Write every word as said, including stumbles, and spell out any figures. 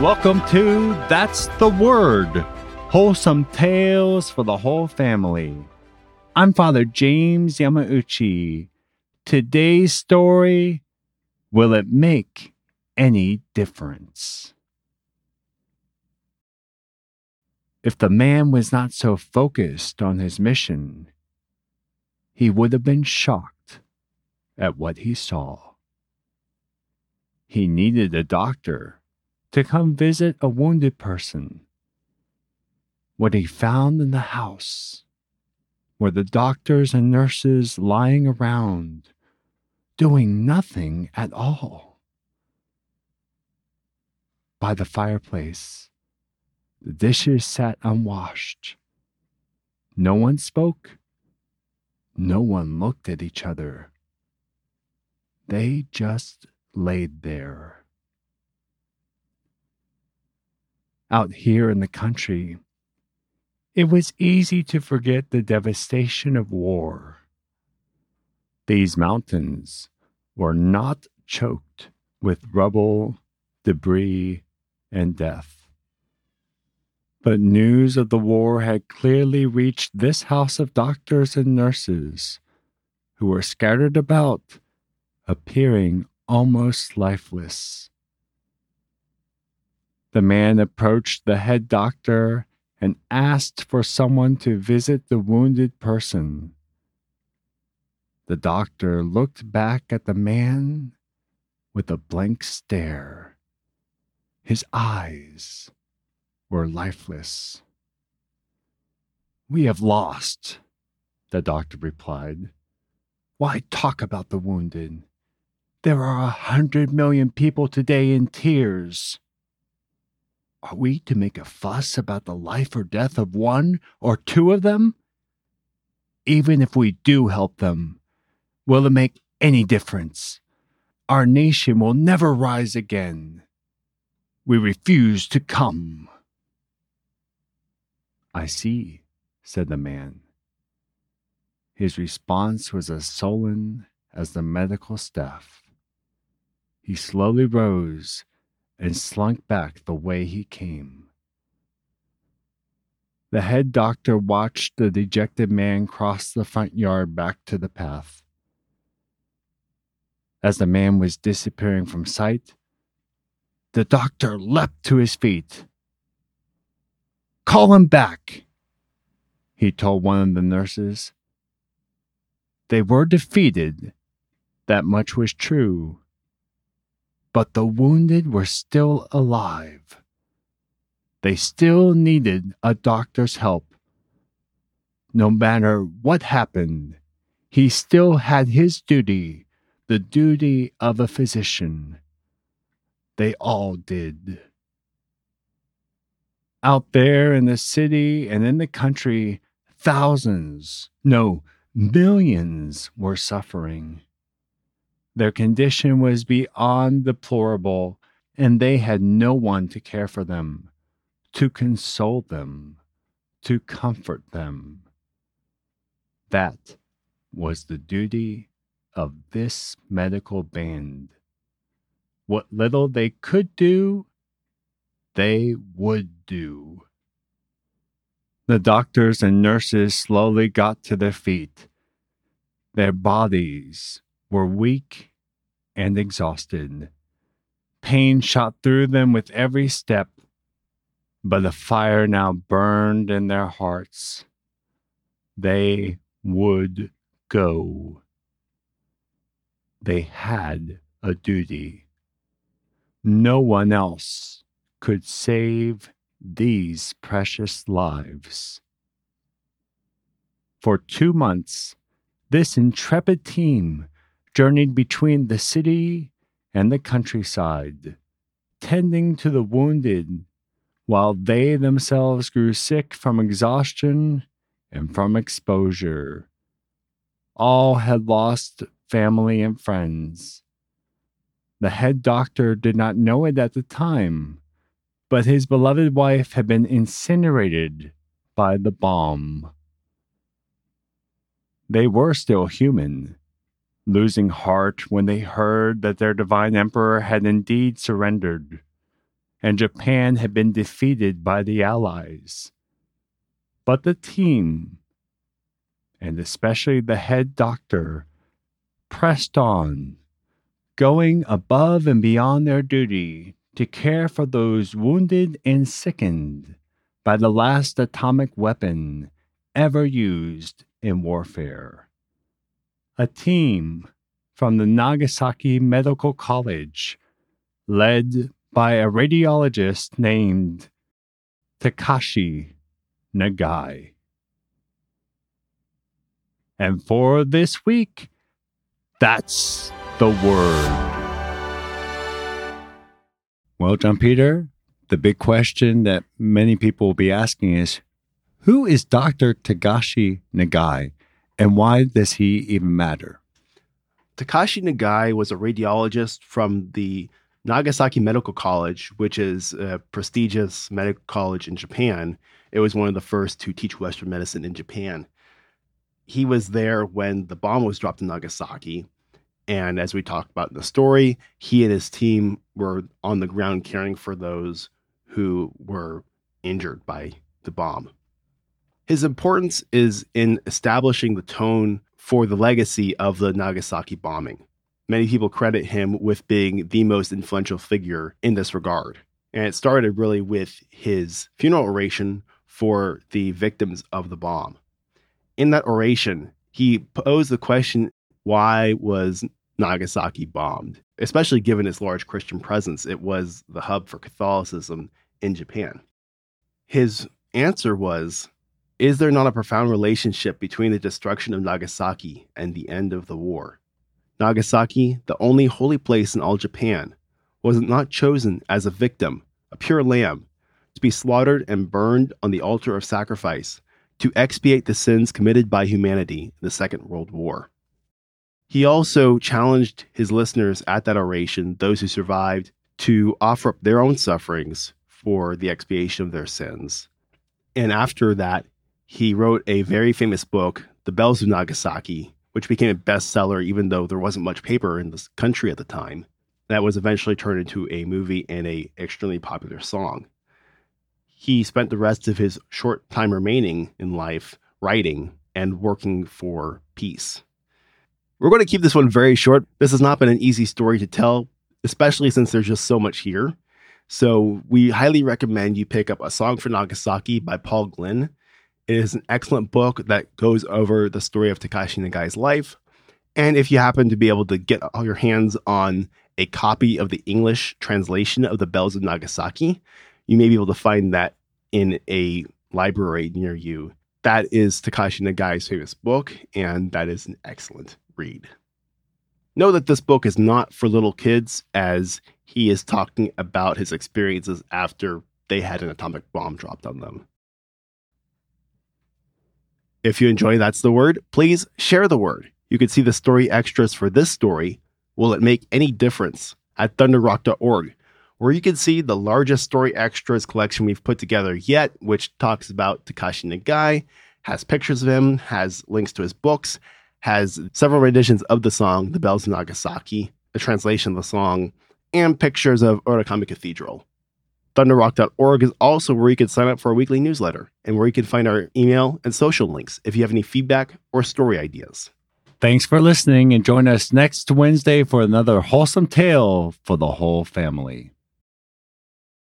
Welcome to That's the Word, wholesome tales for the whole family. I'm Father James Yamauchi. Today's story, will it make any difference? If the man was not so focused on his mission, he would have been shocked at what he saw. He needed a doctor to come visit a wounded person. What he found in the house were the doctors and nurses lying around, doing nothing at all. By the fireplace, the dishes sat unwashed. No one spoke. No one looked at each other. They just laid there. Out here in the country, it was easy to forget the devastation of war. These mountains were not choked with rubble, debris, and death. But news of the war had clearly reached this house of doctors and nurses who were scattered about, appearing almost lifeless. The man approached the head doctor and asked for someone to visit the wounded person. The doctor looked back at the man with a blank stare. His eyes were lifeless. "We have lost," the doctor replied. "Why talk about the wounded? There are a hundred million people today in tears. Are we to make a fuss about the life or death of one or two of them? Even if we do help them, will it make any difference? Our nation will never rise again. We refuse to come." "I see," said the man. His response was as sullen as the medical staff. He slowly rose and slunk back the way he came. The head doctor watched the dejected man cross the front yard back to the path. As the man was disappearing from sight, the doctor leapt to his feet. "Call him back," he told one of the nurses. They were defeated, that much was true. But the wounded were still alive. They still needed a doctor's help. No matter what happened, he still had his duty, the duty of a physician. They all did. Out there in the city and in the country, thousands, no, millions were suffering. Their condition was beyond deplorable, and they had no one to care for them, to console them, to comfort them. That was the duty of this medical band. What little they could do, they would do. The doctors and nurses slowly got to their feet. Their bodies were weak and exhausted. Pain shot through them with every step, but a fire now burned in their hearts. They would go. They had a duty. No one else could save these precious lives. For two months, this intrepid team journeyed between the city and the countryside, tending to the wounded, while they themselves grew sick from exhaustion and from exposure. All had lost family and friends. The head doctor did not know it at the time, but his beloved wife had been incinerated by the bomb. They were still human, losing heart when they heard that their divine emperor had indeed surrendered. and Japan had been defeated by the Allies. But the team, and especially the head doctor, pressed on, going above and beyond their duty to care for those wounded and sickened by the last atomic weapon ever used in warfare. A team from the Nagasaki Medical College, led by a radiologist named Takashi Nagai. And for this week, that's the word. Well, John Peter, the big question that many people will be asking is, who is Doctor Takashi Nagai, and why does he even matter? Takashi Nagai was a radiologist from the Nagasaki Medical College, which is a prestigious medical college in Japan. It was one of the first to teach Western medicine in Japan. He was there when the bomb was dropped in Nagasaki. And as we talked about in the story, he and his team were on the ground caring for those who were injured by the bomb. His importance is in establishing the tone for the legacy of the Nagasaki bombing. Many people credit him with being the most influential figure in this regard. And it started really with his funeral oration for the victims of the bomb. In that oration, he posed the question, why was Nagasaki bombed? Especially given its large Christian presence, it was the hub for Catholicism in Japan. His answer was, is there not a profound relationship between the destruction of Nagasaki and the end of the war? Nagasaki, the only holy place in all Japan, was not chosen as a victim, a pure lamb, to be slaughtered and burned on the altar of sacrifice to expiate the sins committed by humanity in the Second World War. He also challenged his listeners at that oration, those who survived, to offer up their own sufferings for the expiation of their sins. And after that, he wrote a very famous book, The Bells of Nagasaki, which became a bestseller even though there wasn't much paper in this country at the time. That was eventually turned into a movie and an extremely popular song. He spent the rest of his short time remaining in life writing and working for peace. We're going to keep this one very short. This has not been an easy story to tell, especially since there's just so much here. So we highly recommend you pick up A Song for Nagasaki by Paul Glynn. It is an excellent book that goes over the story of Takashi Nagai's life. And if you happen to be able to get all your hands on a copy of the English translation of The Bells of Nagasaki, you may be able to find that in a library near you. That is Takashi Nagai's famous book, and that is an excellent read. Know that this book is not for little kids, as he is talking about his experiences after they had an atomic bomb dropped on them. If you enjoy That's the Word, please share the word. You can see the story extras for this story, Will It Make Any Difference, at thunder rock dot org, where you can see the largest story extras collection we've put together yet, which talks about Takashi Nagai, has pictures of him, has links to his books, has several renditions of the song, The Bells of Nagasaki, a translation of the song, and pictures of Urakami Cathedral. thunder rock dot org is also where you can sign up for our weekly newsletter and where you can find our email and social links if you have any feedback or story ideas. Thanks for listening, and join us next Wednesday for another wholesome tale for the whole family.